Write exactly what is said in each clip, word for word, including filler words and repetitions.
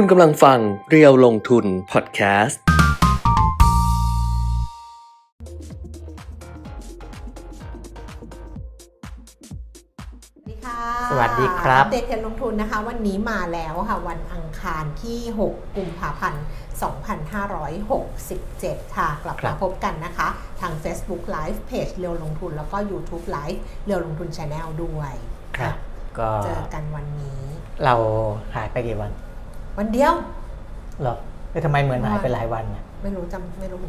คุณกำลังฟังเรียวลงทุนพอดแคสต์สวัสดีครับอัปเดตการลงทุนนะคะวันนี้มาแล้วค่ะวันอังคารที่หกกุมภาพันธ์สองพันห้าร้อยหกสิบเจ็ดค่ะกลับมาพบกันนะคะทาง Facebook Live Page เรียวลงทุนแล้วก็ YouTube Live เรียวลงทุน Channel ด้วยครับก็เจอกันวันนี้เราหายไปกี่วันวันเดียวหรอแล้วทำไมเหมือนหายไปหลายวันเนี่ยไม่รู้จำไม่รู้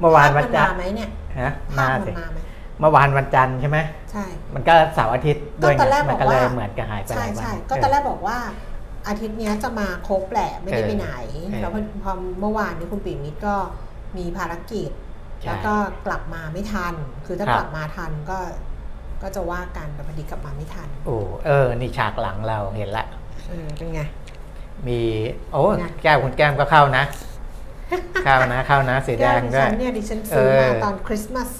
เมื่อวานวันจันทร์มาไหมเนี่ยฮะมาสิเมื่อวานวันจันทร์ใช่ไหมใช่มันก็เสาร์อาทิตย์ด้วยมันก็เลยเหมือนกับหายไปหลายวันก็ตอนแรกบอกว่าอาทิตย์นี้จะมาครบแหละไม่ได้ไปไหนแล้วพอเมื่อวานนี้คุณปิ่นมิตรก็มีภารกิจแล้วก็กลับมาไม่ทันคือถ้ากลับมาทันก็ก็จะว่ากันแต่พอดีกลับมาไม่ทันโอ้เออนี่ฉากหลังเราเห็นละเออเป็นไงมีโอ้แก้วคุณแก้มก็เข้านะเข้านะเข้านะสีแดงด้วยดิฉันเนี่ยดิฉันซื้อมาตอนคริสต์มาส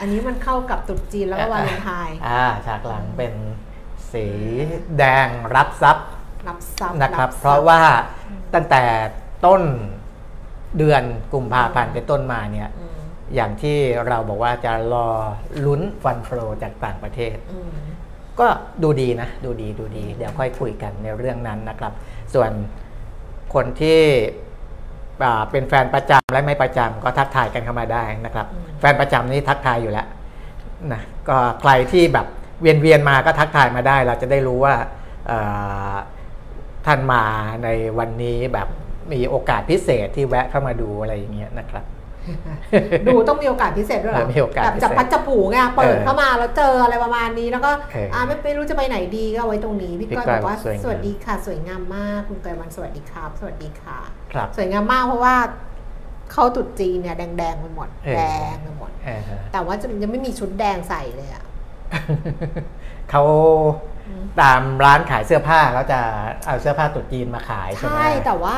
อันนี้มันเข้ากับตุ๊กจีนแล้วก็วาเลนไทน์อ่าฉากหลังเป็นสีแดงรับทรัพย์รับทรัพย์นะครับเพราะว่าตั้งแต่ต้นเดือนกุมภาพันธ์เป็นต้นมาเนี่ยอย่างที่เราบอกว่าจะรอลุ้นฟันเฟ้อจากต่างประเทศก็ดูดีนะดูดีดูดีเดี๋ยวค่อยคุยกันในเรื่องนั้นนะครับส่วนคนที่เป็นแฟนประจำและไม่ประจำก็ทักทายกันเข้ามาได้นะครับแฟนประจำนี่ทักทายอยู่แล้วนะก็ใครที่แบบเวียนเวียนมาก็ทักทายมาได้เราจะได้รู้ว่าท่านมาในวันนี้แบบมีโอกาสพิเศษที่แวะเข้ามาดูอะไรอย่างเงี้ยนะครับดูต้องมีโอกาสพิเศษด้วยหรอแบบจับพัดจับผูไงเปิดเข้ามาแล้วเจออะไรประมาณนี้แล้วก็อ่าไม่ไม่รู้จะไปไหนดีก็ไว้ตรงนี้พี่ก้อยบอกว่าสวัสดีค่ะสวยงามมากคุณก้อยวันสวัสดีครับสวัสดีค่ะสวยงามมากเพราะว่าเข้าตุ๊ดจีนเนี่ยแดงๆไปหมดแดงไปหมดแต่ว่ายังไม่มีชุดแดงใส่เลยอ่ะเขาตามร้านขายเสื้อผ้าเขาจะเอาเสื้อผ้าตุ๊ดจีนมาขายใช่ไหมใช่แต่ว่า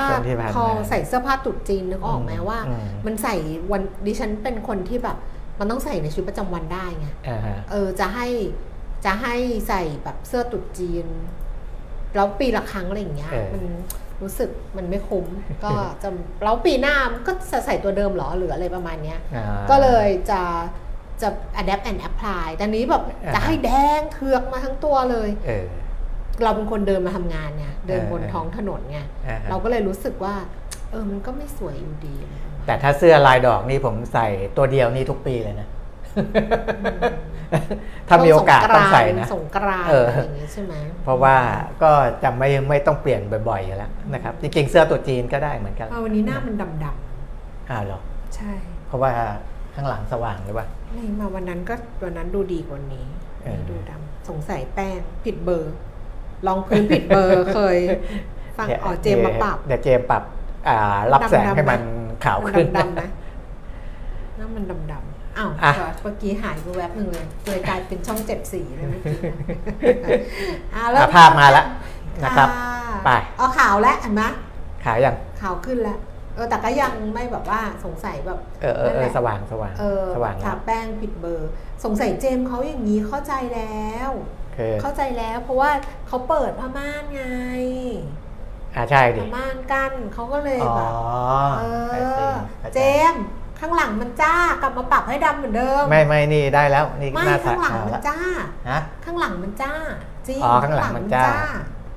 พอใส่เสื้อผ้าตุ๊ดจีนนึกออกไหมว่ามันใส่วันดิฉันเป็นคนที่แบบมันต้องใส่ในชีวิตประจำวันได้ไงเออจะให้จะให้ใส่แบบเสื้อตุ๊ดจีนแล้วปีละครั้งอะไรอย่างเงี้ยมันรู้สึกมันไม่คุ้มก็จะแล้วปีหน้ามันก็จะใส่ตัวเดิมหรอหรืออะไรประมาณเนี้ยก็เลยจะจะ adapt and apply ตอนนี้แบบจะให้แดงเถือกมาทั้งตัวเลย เ, เราเป็นคนเดินมาทำงานไงเดินบนท้องถนนไง เ, เราก็เลยรู้สึกว่าเออมันก็ไม่สวยอยู่ดีแต่ถ้าเสื้อลายดอกนี่ผมใส่ตัวเดียวนี่ทุกปีเลยนะ ถ้ามีโอกาสต้องใส่นะสงกรานต์อะไรอย่างนี้ใช่ไหมเพราะว่าก็จำไม่ไม่ต้องเปลี่ยนบ่อยๆแล้วนะครับจริงๆเสื้อตัวจีนก็ได้เหมือนกันวันนี้หน้ามันดำๆอ้าวหรอใช่เพราะว่าข้างหลังสว่างหรือเปล่าไม่มาวันนั้นก็วันนั้นดูดีกว่านี้ดูดำสงสัยแป้งผิดเบอร์ลองพื้นผิดเบอร์เคยฟังอ๋อเจมมาปรับเดี๋ยวเจมปรับรับแสงให้มันขาวขึ้นดำๆนะนั่นมันดำๆอ้าวเมื่อกี้หายไปแวบหนึ่งเลยเลยกลายเป็นช่องเจ็ดสีเลยเมื่อกี้นะภาพมาแล้วนะครับไปอ๋อขาวแล้วเห็นไหมขาวยังขาวขึ้นแล้วแต่ก็ยังไม่แบบว่าสงสัยแบบเออเออสว่างสว่างสว่างทาแป้งผิดเบอร์สงสัยเจมเขาอย่างนี้เข้าใจแล้วเข้าใจแล้วเพราะว่าเขาเปิดผ้าม่านไงอ่าใช่ดิผ้าม่านกันเขาก็เลยแบบเออเจมข้างหลังมันจ้ากลับมาปรับให้ดำเหมือนเดิมไม่ไม่นี่ได้แล้วนี่ไม่ข้างหลังมันจ้าข้างหลังมันจ้าจริงอ๋อข้างหลังมันจ้า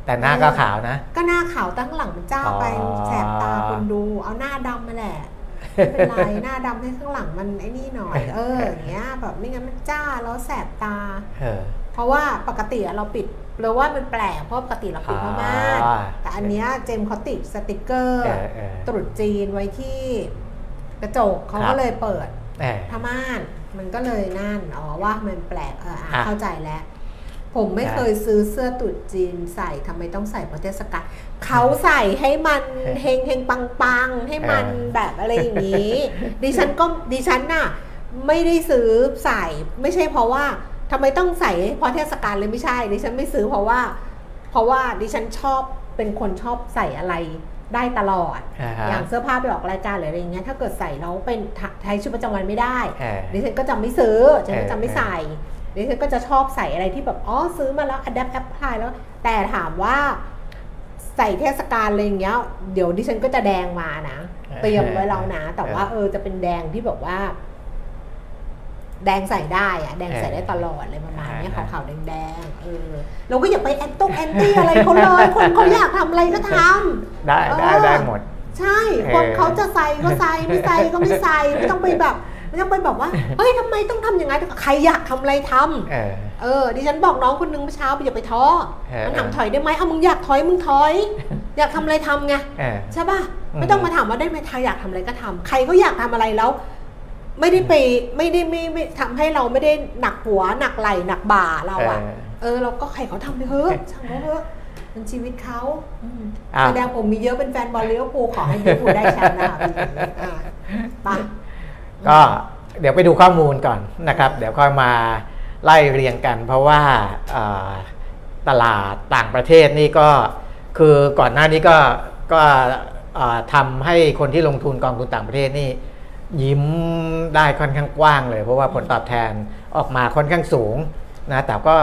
แต่หน้าก็ขาวนะก็หน้าขาวตั้งหลังมันจ้าไปแสบตาคนดูเอาหน้าดำมาแหละไม่เป็นไรหน้าดำให้ข้างหลังมันไอ้นี่หน่อยเอออย่างเงี้ยแบบไม่งั้นมันจ้าแล้วแสบตาเพราะว่าปกติเราปิดเราว่ามันแปลกเพราะปกติเราปิดผ้าม่านแต่อันเนี้ยเจมเขาติดสติกเกอร์ตรุษจีนไว้ที่กระจกเขาก็เลยเปิดผ้าม่านมันก็เลยนั่นอ๋อว่ามันแปลกเออเข้าใจแล้วผมไม่เคยซื้อเสื้อตุ๊ดจีนใส่ทำไมต้องใส่เพราะเทศกาลเขาใส่ให้มันเฮงเฮงปังปังให้มันแบบอะไรอย่างนี้ดิฉันก็ดิฉันน่ะไม่ได้ซื้อใส่ไม่ใช่เพราะว่าทำไมต้องใส่เพราะเทศกาลเลยไม่ใช่ดิฉันไม่ซื้อเพราะว่าเพราะว่าดิฉันชอบเป็นคนชอบใส่อะไรได้ตลอด uh-huh. อย่างเสื้อผ้าไปออกรายการหรืออะไรอย่างเงี้ยถ้าเกิดใส่แล้วเป็นใช้ชีวิตประจำวันไม่ได้ uh-huh. ดิฉันก็จะไม่ซื้อดิฉันก็จะไม่ใส่ uh-huh.ดิฉันก็จะชอบใส่อะไรที่แบบอ๋อซื้อมาแล้ว adapt apply แล้วแต่ถามว่า ใส่เทศกาลอะไรอย่างเงี้ยเดี๋ยวดิฉันก็จะแดงมานะเตรียมไว้แล้วนะแต่ว่าเออจะเป็นแดงที่แบบว่าแดงใส่ได้อะแดงใส่ได้ตลอดเลยประมาณนี้ขาวๆแดงๆเออเราก็อย่าไปแอนต้งแอนตี้อะไรเขาเลยคนเขาอยากทำอะไรก็ทำได้ได้ได้หมดใช่คนเขาจะใส่ก็ใส่ไม่ใส่ก็ไม่ใส่ไม่ต้องไปแบบไม่ต้องไปแบบว่าเฮ้ยทำไมต้องทำอย่างนั้นใครอยากทำอะไรทำเออดิฉันบอกน้องคนนึงเมื่อเช้าอย่าไปท้อมันถามถอยได้ไหมเอามึงอยากถอยมึงถอยอยากทำอะไรทำไงใช่ป่ะไม่ต้องมาถามว่าได้ไหมใครอยากทำอะไรก็ทำใครก็อยากทำอะไรแล้วไม่ได้ไปไม่ได้ไม่ไม่ทำให้เราไม่ได้หนักหัวหนักไหล่หนักบ่าเราอ่ะเออเราก็ใครเขาทำไปเถอะช่างเขาเถอะมันชีวิตเขาแสดงผมมีเยอะเป็นแฟนบอลลิเวอร์พูลขอให้ลิเวอร์พูลได้แชมป์นะคะป่ะก็เดี๋ยวไปดูข้อมูลก่อนนะครับเดี๋ยวค่อยมาไล่เรียงกันเพราะว่าตลาดต่างประเทศนี่ก็คือก่อนหน้านี้ก็ก็ทำให้คนที่ลงทุนกองทุนต่างประเทศนี่ยิ้มได้ค่อนข้างกว้างเลยเพราะว่าผลตอบแทนออกมาค่อนข้างสูงนะแต่ก็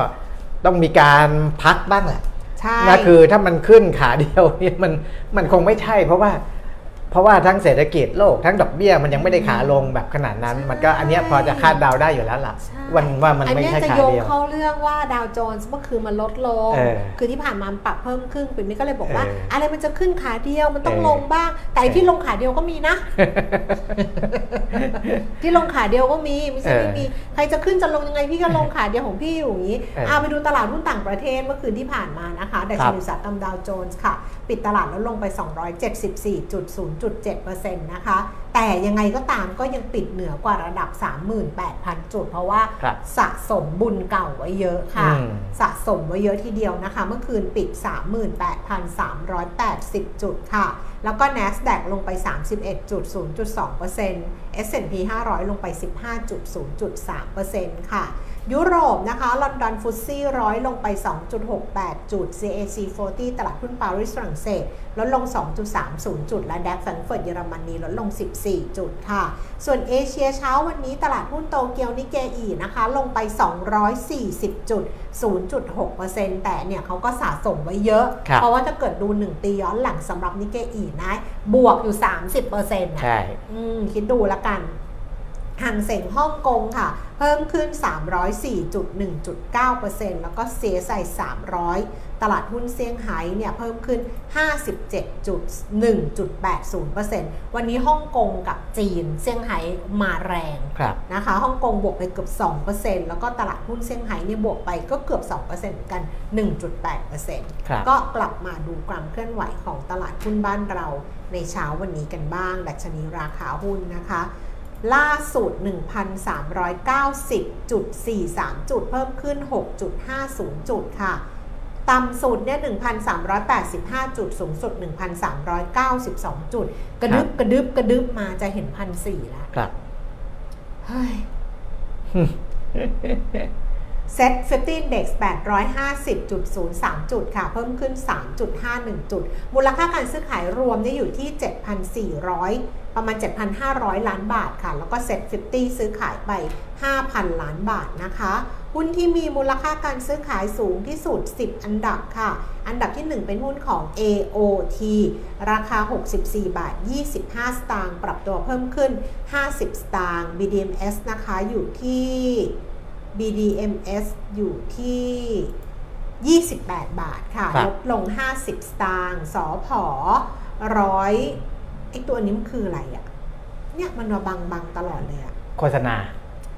ต้องมีการพักบ้างแหละนะคือถ้ามันขึ้นขาเดียวนี่มันมันคงไม่ใช่เพราะว่าเพราะว่าทั้งเศรษฐกิจโลกทั้งดอกเบี้ยมันยังไม่ได้ขาลงแบบขนาดนั้นมันก็อันนี้พอจะคาดเดาได้อยู่แล้วล่ะวันว่ามันไม่ใช่ขาเดียวอันนี้จะโยงเข้าเรื่องว่าดาวโจนส์เมื่อคืนมันลดลงคือที่ผ่านมาปรับเพิ่มครึ่งปีนี้ก็เลยบอกว่าอะไรมันจะขึ้นขาเดียวมันต้องลงบ้างแต่ที่ลงขาเดียวก็มีนะที่ลงขาเดียวก็มีไม่ใช่ไม่มีใครจะขึ้นจะลงยังไงพี่ก็ลงขาเดียวของพี่อยู่อย่างนี้เอาไปดูตลาดหุ้นต่างประเทศเมื่อคืนที่ผ่านมานะคะดัชนีอุตสาหกรรมดาวโจนส์ค่ะปิดตลาดลดลงไป สองร้อยเจ็ดสิบสี่จุดศูนย์เจ็ดเปอร์เซ็นต์ นะคะแต่ยังไงก็ตามก็ยังปิดเหนือกว่าระดับ สามหมื่นแปดพัน จุดเพราะว่าสะสมบุญเก่าไว้เยอะค่ะสะสมไว้เยอะทีเดียวนะคะเมื่อคืนปิด สามหมื่นแปดพันสามร้อยแปดสิบ จุดค่ะแล้วก็ NASDAQ ลงไป สามสิบเอ็ดจุดศูนย์สองเปอร์เซ็นต์ เอส แอนด์ พี ห้าร้อยลงไป สิบห้าจุดศูนย์สามเปอร์เซ็นต์ ค่ะยุโรปนะคะลอนดอนฟุตซี่ร้อยลงไป สองจุดหกแปด จุด ซี เอ ซี สี่สิบ ตลาดหุ้นปารีสฝรั่งเศสลดลง สองจุดสามศูนย์ จุดและดัคแฟรงก์เฟิร์ตเยอรมนีลดลง สิบสี่ จุดค่ะส่วนเอเชียเช้าวันนี้ตลาดหุ้นโตเกียวนิเกอีนะคะลงไป สองร้อยสี่สิบ จุด ศูนย์จุดหกเปอร์เซ็นต์ แต่เนี่ยเขาก็สะสมไว้เยอะเพราะว่าถ้าเกิดดูหนึ่งปีย้อนหลังสำหรับนิเกอีนะบวกอยู่ สามสิบเปอร์เซ็นต์ นะใช่คิดดูละกันห่างเสียงฮ่องกงค่ะเพิ่มขึ้น สามร้อยสี่จุดหนึ่งจุดเก้าเปอร์เซ็นต์ แล้วก็ ซี เอส ไอ สามร้อยตลาดหุ้นเซี่ยงไฮ้เนี่ยเพิ่มขึ้น ห้าสิบเจ็ดจุดหนึ่งจุดแปดศูนย์เปอร์เซ็นต์ วันนี้ฮ่องกงกับจีนเซี่ยงไฮ้มาแรงนะคะฮ่องกงบวกไปเกือบ สองเปอร์เซ็นต์ แล้วก็ตลาดหุ้นเซี่ยงไฮ้เนี่ยบวกไปก็เกือบ สองเปอร์เซ็นต์ เหมือนกัน หนึ่งจุดแปดเปอร์เซ็นต์ ก็กลับมาดูความเคลื่อนไหวของตลาดหุ้นบ้านเราในเช้าวันนี้กันบ้างดัชนีราคาหุ้นนะคะล่าสุด หนึ่งพันสามร้อยเก้าสิบจุดสี่สาม จุดเพิ่มขึ้น หกจุดห้าศูนย์ จุดค่ะต่ำสุดเนี่ย หนึ่งพันสามร้อยแปดสิบห้า จุดสูงสุด หนึ่งพันสามร้อยเก้าสิบสอง จุดกระดึบกระดึบกระดึบมาจะเห็น หนึ่งพันสี่ร้อย แล้วครับเฮ้ย เซ็ต ห้าสิบ Index แปดร้อยห้าสิบจุดศูนย์สาม จุดค่ะเพิ่มขึ้น สามจุดห้าหนึ่ง จุดมูลค่าการซื้อขายรวมเนี่ยอยู่ที่ เจ็ดพันสี่ร้อย ประมาณ เจ็ดพันห้าร้อย ล้านบาทค่ะแล้วก็ เซ็ต ห้าสิบ ซื้อขายไป ห้าพัน ล้านบาทนะคะหุ้นที่มีมูลค่าการซื้อขายสูงที่สุดสิบอันดับค่ะอันดับที่หนึ่งเป็นหุ้นของ เอ โอ ที ราคาหกสิบสี่บาทยี่สิบห้าสตางค์ปรับตัวเพิ่มขึ้นห้าสิบสตางค์ บี ดี เอ็ม เอส นะคะอยู่ที่บี ดี เอ็ม เอส อยู่ที่ยี่สิบแปดบาทค่ะลดลงห้าสิบสตางค์สผหนึ่งร้อยไอ้ตัวนี้มันคืออะไรอ่ะเนี่ยมันมาบังๆตลอดเลยอ่ะโฆษณา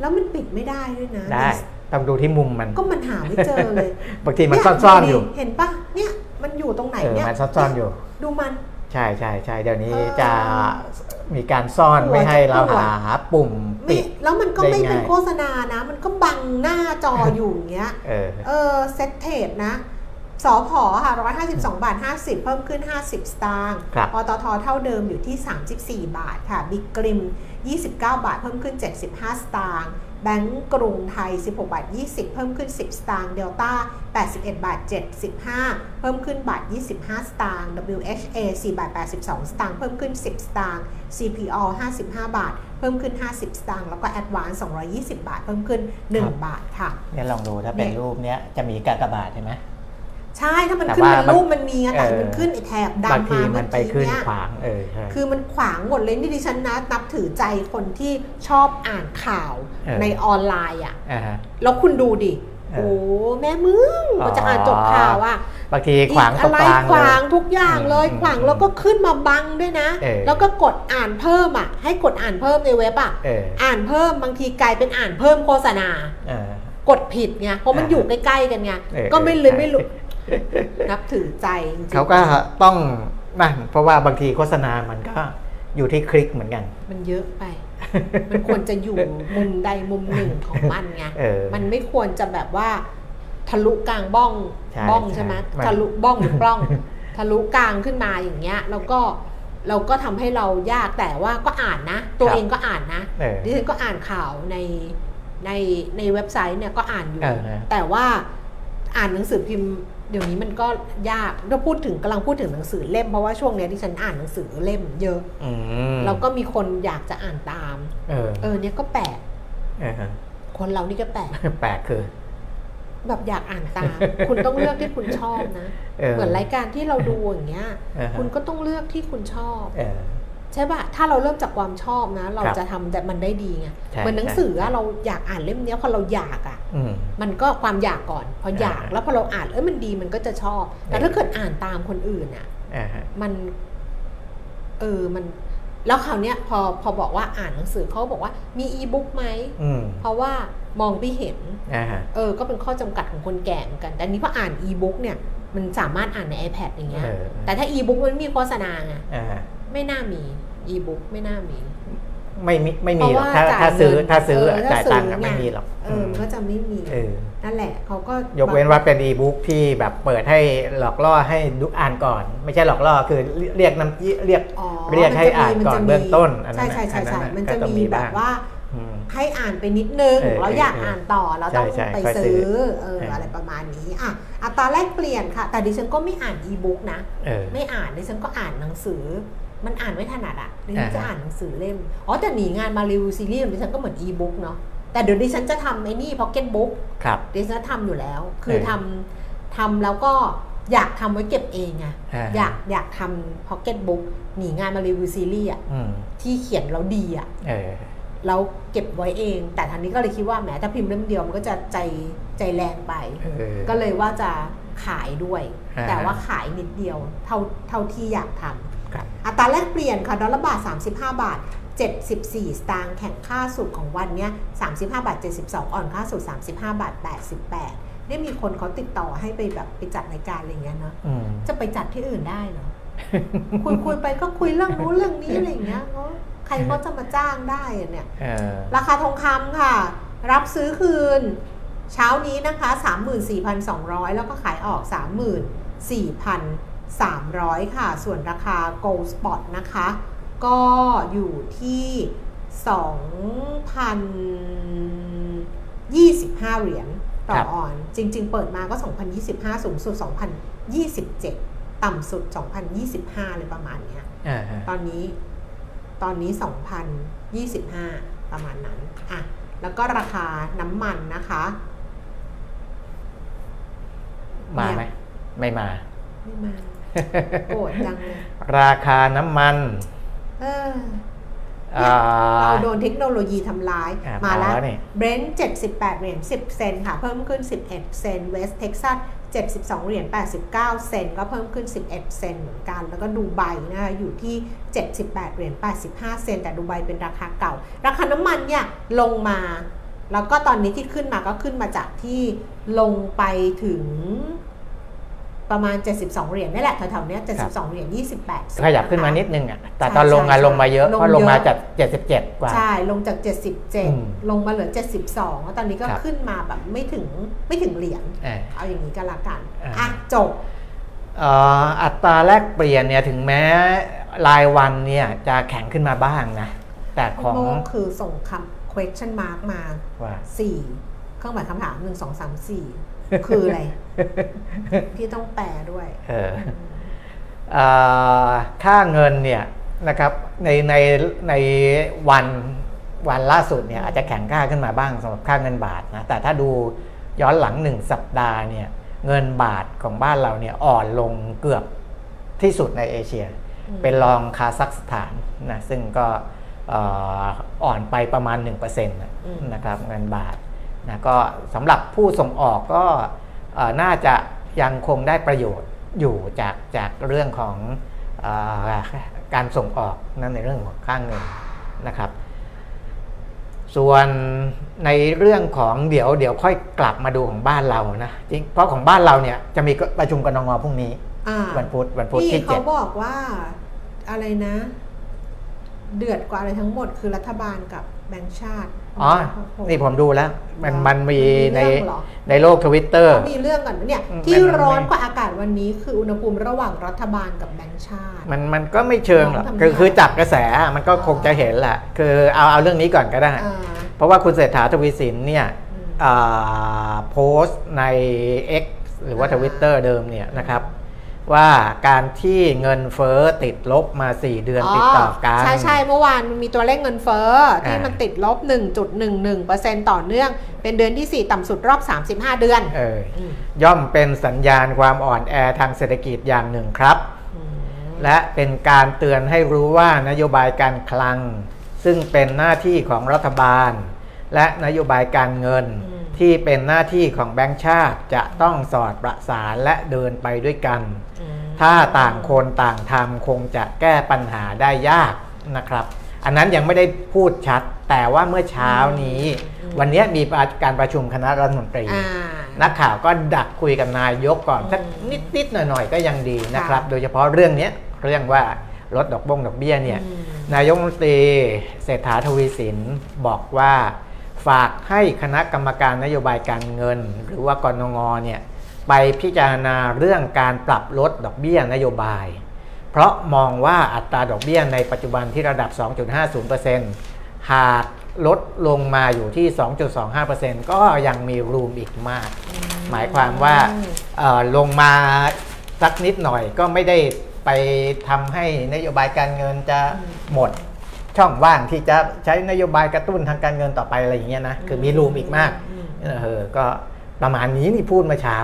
แล้วมันปิดไม่ได้ด้วยนะได้ต้องดูที่มุมมันก็มันหาไม่เจอเลยบางทีมันซ่อนๆอยู่เห็นป่ะเนี่ยมันอยู่ตรงไหนเนี่ยมันซ่อนๆอยู่ดูมันใช่ใช่ใช่เดี๋ยวนี้จะมีการซ่อนไม่ให้เราหาปุ่มปิดแล้วมันก็ไม่เป็นโฆษณานะมันก็บังหน้าจออยู่อย่างเงี้ยเออเซ็ตเทรดนะสผค่ะหนึ่งร้อยห้าสิบสองบาทห้าสิบเพิ่มขึ้นห้าสิบสตางค์ปตทเท่าเดิมอยู่ที่สามสิบสี่บาทค่ะบิ๊กกริมยี่สิบเก้าบาทเพิ่มขึ้นเจ็ดสิบห้าสตางค์แบงก์กรุงไทยสิบหกบาทยี่สิบเพิ่มขึ้นสิบสตางค์เดลต้าแปดสิบเอ็ดบาทเจ็ดสิบห้าเพิ่มขึ้นบาทยี่สิบห้าสตางค์ ดับเบิลยู เอช เอ สี่บาทแปดสิบสองสตางค์เพิ่มขึ้นสิบสตางค์ ซี พี โอ ห้าสิบห้าบาทเพิ่มขึ้นห้าสิบสตางค์แล้วก็ Advance สองร้อยยี่สิบบาทเพิ่มขึ้นหนึ่งบาทค่ะเนี่ยลองดูถ้าเป็นรูปเนี้ยจะมีกากบาทใช่ไหม ใช่ถ้ามันขึ้นเป็นรูปมันมีแต่มันขึ้นไอแถบดำมาเมื่อกี้เนี่ยคือมันขวางหมดเลยนี่ดิฉันนะนับถือใจคนที่ชอบอ่านข่าวในออนไลน์อ่ะแล้วคุณดูดิโอ้แม่มึงมันจะอ่านจบข่าวอ่ะบางทีขวางตรงกลางขวางทุกอย่างเลยขวางแล้วก็ขึ้นมาบังด้วยนะแล้วก็กดอ่านเพิ่มอ่ะให้กดอ่านเพิ่มในเว็บอ่ะอ่านเพิ่มบางทีกลายเป็นอ่านเพิ่มโฆษณากดผิดไงเพราะมันอยู่ใกล้ๆกันไงก็ไม่เลยไม่รู้นับถือใจจริงเขาก็ต้องนั่นเพราะว่าบางทีโฆษณามันก็อยู่ที่คลิกเหมือนกันมันเยอะไปมันควรจะอยู่มุมใดมุมหนึ่งของมันไงมันไม่ควรจะแบบว่าทะลุกลางบ้องบ้องใช่ไหมทะลุบ้องหรือปล้องทะลุกลางขึ้นมาอย่างเงี้ยแล้วก็เราก็ทำให้เรายากแต่ว่าก็อ่านนะตัวเองก็อ่านนะดิฉันก็อ่านข่าวในในในเว็บไซต์เนี่ยก็อ่านอยู่แต่ว่าอ่านหนังสือพิมพ์เดี๋ยวนี้มันก็ยากเราพูดถึงกำลังพูดถึงหนังสือเล่มเพราะว่าช่วงนี้ที่ฉันอ่านหนังสือเล่มเยอะแล้วก็มีคนอยากจะอ่านตามเออเออเนี่ยก็แปลกคนเรานี่ก็แปลกแปลกคือแบบอยากอ่านตามคุณต้องเลือกที่คุณชอบนะเหมือนรายการที่เราดูอย่างเงี้ยคุณก็ต้องเลือกที่คุณชอบใช่ป่ะถ้าเราเริ่มจากความชอบนะเราจะทำแต่มันได้ดีไงเหมือนหนังสือเราอยากอ่านเล่มนี้พอเราอยากอ่ะมันก็ความอยากก่อนพออยากแล้วพอเราอ่านเออมันดีมันก็จะชอบแต่ถ้าเกิดอ่านตามคนอื่นอ่ะมันเออมันแล้วคราวเนี้ยพอพอบอกว่าอ่านหนังสือเขาบอกว่ามีอีบุ๊กไหมเพราะว่ามองไม่เห็นเออก็เป็นข้อจำกัดของคนแก่เหมือนกันแต่นี้พออ่านอีบุ๊กเนี่ยมันสามารถอ่านใน ไอแพด อย่างเงี้ยแต่ถ้าอีบุ๊กมันมีโฆษณาไงไม่น่ามีอีบุ๊กไม่น่ามีไม่ไม่มีหรอกถ้าซื้อถ้าซื้อจ่ายตังค์ไม่มีหรอกเออก็จะไม่มีนั่นแหละเขาก็ยกเว้นว่าเป็นอีบุ๊กที่แบบเปิดให้หลอกล่อให้ดูอ่านก่อนไม่ใช่หลอกล่อคือเรียกน้ำเรียกเรียกให้อ่านก่อนเบื้องต้นใช่ใช่ใช่ใช่มันจะมีแบบว่าให้อ่านไปนิดนึงเราอยากอ่านต่อเราต้องไปซื้อเอออะไรประมาณนี้อ่ะอัตราแลกเปลี่ยนค่ะแต่ดิฉันก็ไม่อ่านอีบุ๊กนะไม่อ่านดิฉันก็อ่านหนังสือมันอ่านไม่ถนัดอ่ะดิฉันจะอ่านหนังสือเล่มอ๋อแต่หนีงานมารีวิวซีรีส์ดิฉันก็เหมือนอีบุ๊กเนาะแต่เดี๋ยวดิฉันจะทำไอ้นี่พ็อกเก็ตบุ๊กดิฉันทำอยู่แล้วคือทำทำแล้วก็อยากทำไว้เก็บเองไงอยากอยากทำพ็อกเก็ตบุ๊กหนีงานมารีวิวซีรีส์อ่ะที่เขียนแล้วดีอ่ะแล้วเก็บไว้เองแต่ทันนี้ก็เลยคิดว่าแหมถ้าพิมพ์เล่มเดียวมันก็จะใจใจแรงไปก็เลยว่าจะขายด้วยแต่ว่าขายนิดเดียวเท่าเท่าที่อยากทำอัตราแลกเปลี่ยนค่ะดอลลาร์บาทสามสิบห้าบาทเจ็ดสิบสี่สตางค์แข่งค่าสุดของวันนี้สามสิบห้าบาทเจ็ดสิบสองอ่อนค่าสุดสามสิบห้าบาทแปดสิบแปดนี่มีคนเขาติดต่อให้ไปแบบไปจัดรายการอะไรเงี้ยเนาะจะไปจัดที่อื่นได้เหรอ คุยคุยไปก็คุยเรื่องนู้นเรื่องนี้อะไรเงี้ยเนาะใครเขาจะมาจ้างได้เนี่ยราคาทองคำค่ะรับซื้อคืนเช้านี้นะคะ สามหมื่นสี่พันสองร้อย แล้วก็ขายออก สามหมื่นสี่พันสามร้อยค่ะส่วนราคา Gold Spot นะคะก็อยู่ที่ สองพันยี่สิบห้า เหรียญต่อออนจริงๆเปิดมาก็ สองพันยี่สิบห้า สูงสุด สองพันยี่สิบเจ็ด ต่ำสุด สองพันยี่สิบห้า เลยประมาณเนี้ยตอนนี้ตอนนี้ สองพันยี่สิบห้า ประมาณนั้นอ่ะแล้วก็ราคาน้ำมันนะคะมาไหมไม่มาไม่มาโกรธจังเลยราคาน้ำมันเออเราโดนเทคโนโลยีทำร้ายมาแล้วเบรนท์เจ็ดสิบแปดเหรียญสิบเซนต์ค่ะเพิ่มขึ้นสิบเอ็ดเซนต์เวสเท็กซัสเจ็ดสิบสองเหรียญแปดสิบเก้าเซนต์ก็เพิ่มขึ้นสิบเอ็ดเซนต์เหมือนกันแล้วก็ดูไบนะคะอยู่ที่เจ็ดสิบแปดเหรียญแปดสิบห้าเซนต์แต่ดูไบเป็นราคาเก่าราคาน้ำมันเนี่ยลงมาแล้วก็ตอนนี้ที่ขึ้นมาก็ขึ้นมาจากที่ลงไปถึงประมาณเจ็ดสิบสองเหรียญนี่แหละแถวๆนี้เจ็ดสิบสองเหรียญยี่สิบแปดขยับขึ้นมานิดนึงอ่ะแต่ตอนลงอ่ะลงมาเยอะเพราะลงมาจากเจ็ดสิบเจ็ดกว่าใช่ลงจากเจ็ดสิบเจ็ดลงมาเหลือเจ็ดสิบสองแล้วตอนนี้ก็ขึ้นมาแบบไม่ถึงไม่ถึงเหรียญเอาอย่างนี้ก็แล้วกันอ่ะจบอัตราแลกเปลี่ยนเนี่ยถึงแม้รายวันเนี่ยจะแข็งขึ้นมาบ้างนะแต่ของคือส่งคำ question mark มาสี่เครื่องหมายคำถามหนึ่ง สอง สาม สี่คืออะไรที่ต้องแปลด้วยค่าเงินเนี่ยนะครับในในในวันวันล่าสุดเนี่ยอาจจะแข็งค่าขึ้นมาบ้างสำหรับค่าเงินบาทนะแต่ถ้าดูย้อนหลังหนึ่งสัปดาห์เนี่ย เงินบาทของบ้านเราเนี่ยอ่อนลงเกือบที่สุดในเอเชียเป็นรองคาซัคสถานนะซึ่งก็อ่อนไปประมาณ หนึ่งเปอร์เซ็นต์ นะครับเงินบาทนะก็สำหรับผู้ส่งออกก็น่าจะยังคงได้ประโยชน์อยู่จากจากเรื่องของการส่งออกนั่นในเรื่องของค่าเงินนะครับส่วนในเรื่องของเดี๋ยวเดี๋ยวค่อยกลับมาดูของบ้านเรานะจริงเพราะของบ้านเราเนี่ยจะมีประชุมกนง.พรุ่งนี้วันพุธวันพุธที่เจ็ดเขาบอกว่าอะไรนะเดือดกว่าอะไรทั้งหมดคือรัฐบาลกับแบงก์ชาติอ๋อนี่ผมดูแล้วมันมันมีในในโลกทวิตเตอร์มีเรื่องกันเนี่ยที่ร้อนกว่าอากาศวันนี้คืออุณหภูมิระหว่างรัฐบาลกับแบงก์ชาติมันมันก็ไม่เชิงหรอกคือคือจับกระแสมันก็คงจะเห็นแหละคือเอาเอาเรื่องนี้ก่อนก็ได้เพราะว่าคุณเศรษฐาทวีสินเนี่ยโพสต์ใน X หรือว่าทวิตเตอร์เดิมเนี่ยนะครับว่าการที่เงินเฟ้อติดลบมาสี่เดือนติดต่อกันใช่ใช่เมื่อวานมันมีตัวเลขเงินเฟ้อที่มันติดลบ หนึ่งจุดหนึ่งหนึ่งเปอร์เซ็นต์ ต่อเนื่องเป็นเดือนที่สี่ต่ำสุดรอบสามสิบห้าเดือนเออย่อมเป็นสัญญาณความอ่อนแอทางเศรษฐกิจอย่างหนึ่งครับและเป็นการเตือนให้รู้ว่านโยบายการคลังซึ่งเป็นหน้าที่ของรัฐบาลและนโยบายการเงินที่เป็นหน้าที่ของแบงก์ชาติจะต้องสอดประสานและเดินไปด้วยกันถ้าต่างคนต่างทำคงจะแก้ปัญหาได้ยากนะครับอันนั้นยังไม่ได้พูดชัดแต่ว่าเมื่อเช้านี้วันนี้มีการประชุมคณะรัฐมนตรีนักข่าวก็ดักคุยกับนายกก่อนสักนิดๆหน่อยๆก็ยังดีนะครับโดยเฉพาะเรื่องนี้เรื่องว่าลดดอกบงดอกเบี้ยเนี่ยนายกรัฐมนตรีเศรษฐาทวีสินบอกว่าฝากให้คณะกรรมการนโยบายการเงินหรือว่ากนง.เนี่ยไปพิจารณาเรื่องการปรับลดดอกเบี้ยนโยบายเพราะมองว่าอัตราดอกเบี้ยในปัจจุบันที่ระดับ สองจุดห้าศูนย์เปอร์เซ็นต์ หากลดลงมาอยู่ที่ สองจุดสองห้าเปอร์เซ็นต์ ก็ยังมีรูมอีกมากหมายความว่าลงมาสักนิดหน่อยก็ไม่ได้ไปทำให้นโยบายการเงินจะหมดช่องว่างที่จะใช้นโยบายกระตุ้นทางการเงินต่อไปอะไรอย่างเงี้ยนะคือมีรูมอีกมากเออก็ประมาณนี้นี่พูดมาเช้า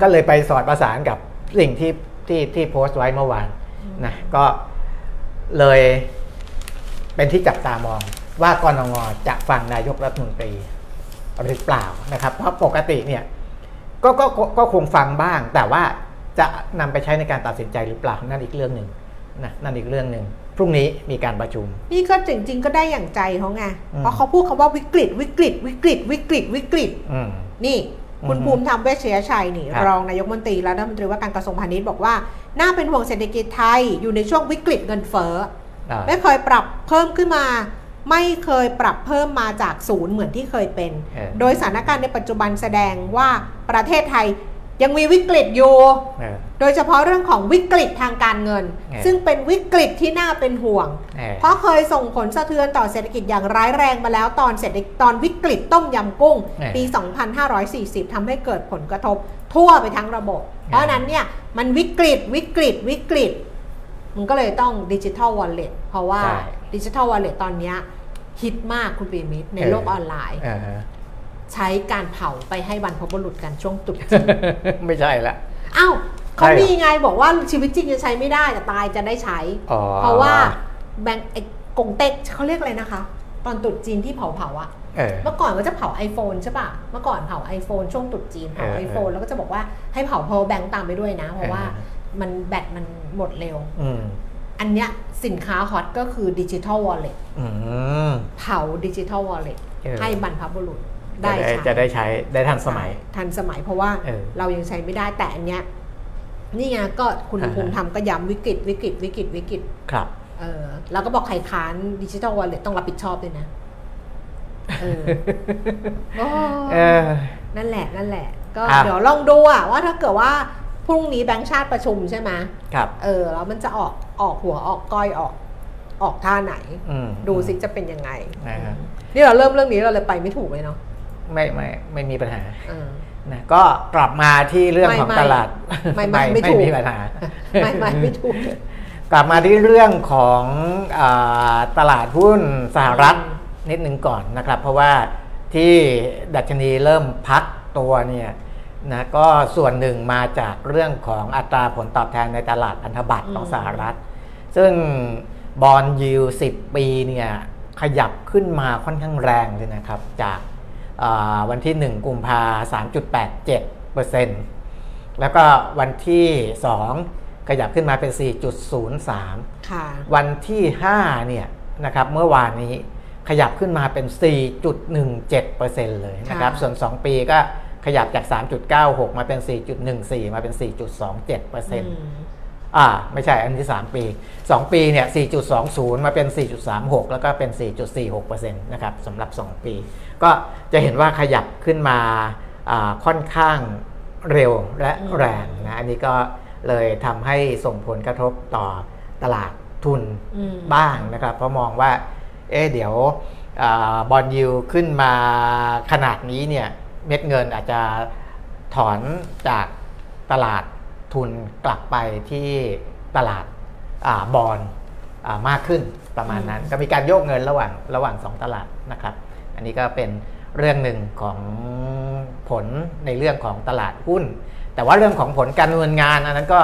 ก็เลยไปสอดประสานกับสิ่งที่ที่ที่โพสต์ไว้เมื่อวานนะก็เลยเป็นที่จับตามองว่ากนง.จะฟังนายกรัฐมนตรีหรือเปล่านะครับเพราะปกติเนี่ยก็ก็ก็คงฟังบ้างแต่ว่าจะนำไปใช้ในการตัดสินใจหรือเปล่านั่นอีกเรื่องหนึ่งนะนั่นอีกเรื่องหนึ่งพรุ่งนี้มีการประชุมนี่ก็จริงๆก็ได้อย่างใจเขาไงเพราะเขาพูดคำว่าวิกฤตวิกฤตวิกฤตวิกฤตวิกฤตนี่คุณภูมิธรรมเวชยชัยนี่รองนายกรัฐมนตรีและรัฐมนตรีว่าการกระทรวงพาณิชย์บอกว่าน่าเป็นห่วงเศรษฐกิจไทยอยู่ในช่วงวิกฤตเงินเฟ้อไม่เคยปรับเพิ่มขึ้นมาไม่เคยปรับเพิ่มมาจากศูนย์เหมือนที่เคยเป็นโดยสถานการณ์ในปัจจุบันแสดงว่าประเทศไทยยังมีวิกฤตอยู่โดยเฉพาะเรื่องของวิกฤตทางการเงินซึ่งเป็นวิกฤตที่น่าเป็นห่วงเพราะเคยส่งผลสะเทือนต่อเศรษฐกิจอย่างร้ายแรงมาแล้วตอนเศรษฐกิจตอนวิกฤตต้มยำกุ้งปี สองพันห้าร้อยสี่สิบ ทำให้เกิดผลกระทบทั่วไปทั้งระบบเพราะนั้นเนี่ยมันวิกฤตวิกฤตวิกฤตมันก็เลยต้องดิจิทัลวอลเล็ตเพราะว่าดิจิทัลวอลเล็ตตอนนี้ฮิตมากคุณปิยมิตรในโลกออนไลน์ใช้การเผาไปให้บรรพบุรุษกันช่วงตรุษจีนไม่ใช่ละอ้าวเขามีไงบอกว่าชีวิตจริงจะใช้ไม่ได้แต่ตายจะได้ใช้เพราะว่าแบงไอ้กงเต็กเขาเรียกอะไรนะคะตอนตรุษจีนที่เผาเผาอะเมื่อก่อนก็จะเผา iPhone ใช่ป่ะเมื่อก่อนเผา iPhone ช่วงตรุษจีนเผา iPhone แล้วก็จะบอกว่าให้เผาเพลแบงตามไปด้วยนะเพราะว่ามันแบตมันหมดเร็วอันเนี้ยสินค้าฮอตก็คือดิจิทัลวอลเล็ตเผาดิจิทัลวอลเล็ตให้บรรพบุรุษได้จะได้ใช้ได้ทันสมัยทันสมัยเพราะว่า เ, เรายังใช้ไม่ได้แต่อันเนี้ยนี่ไงก็คุณภูมิธรรมก็ย้ำวิกฤตวิกฤตวิกฤตวิกฤตครับเออเราก็บอกใครค้านดิจิทัลวอลเล็ตต้องรับผิดชอบด้วยนะเออ เออนั่นแหละนั่นแหละก็เดี๋ยวลองดูอะว่าถ้าเกิดว่าพรุ่งนี้แบงก์ชาติประชุมใช่ไหมครับเออแล้วมันจะออกออกหัวออกก้อยออกออกท่าไหนดูซิจะเป็นยังไงนี่เราเริ่มเรื่องนี้เราเลยไปไม่ถูกเลยเนาะไม่ไม่ไม่มีปัญหานะก็กลับมาที่เรื่องของตลาดไม่ไม่ไม่มีปัญหาไม่ไม่ไม่ถูกกลับมาที่เรื่องของตลาดหุ้นสหรัฐนิดนึงก่อนนะครับเพราะว่าที่ดัชนีเริ่มพักตัวเนี่ย นะก็ส่วนหนึ่งมาจากเรื่องของอัตราผลตอบแทนในตลาดพันธบัตรของสหรัฐซึ่งบอนด์ยิลด์สิบปีเนี่ยขยับขึ้นมาค่อนข้างแรงเลยนะครับจากวันที่หนึ่งกุมภาพันธ์ สามจุดแปดเจ็ดเปอร์เซ็นต์ แล้วก็วันที่สองขยับขึ้นมาเป็น สี่จุดศูนย์สาม ค่ะวันที่ห้าเนี่ยนะครับเมื่อวานนี้ขยับขึ้นมาเป็น สี่จุดหนึ่งเจ็ดเปอร์เซ็นต์ เลยนะครับส่วนสองปีก็ขยับจาก สามจุดเก้าหก มาเป็น สี่จุดหนึ่งสี่ มาเป็น สี่จุดสองเจ็ดเปอร์เซ็นต์ อ่าไม่ใช่อันที่สามปีสองปีเนี่ย สี่จุดสองศูนย์ มาเป็น สี่จุดสามหก แล้วก็เป็น สี่จุดสี่หกเปอร์เซ็นต์ นะครับสำหรับสองปีก็จะเห็นว่าขยับขึ้นมาค่อนข้างเร็วและแรงนะอันนี้ก็เลยทำให้ส่งผลกระทบต่อตลาดทุนบ้างนะครับเพราะมองว่าเอ๊ะเดี๋ยวบอนด์ยิลด์ขึ้นมาขนาดนี้เนี่ยเม็ดเงินอาจจะถอนจากตลาดทุนกลับไปที่ตลาดบอนด์มากขึ้นประมาณนั้นก็มีการโยกเงินระหว่างระหว่างสองตลาดนะครับอันนี้ก็เป็นเรื่องหนึ่งของผลในเรื่องของตลาดหุ้นแต่ว่าเรื่องของผลการดำเนินงานอันนั้นก็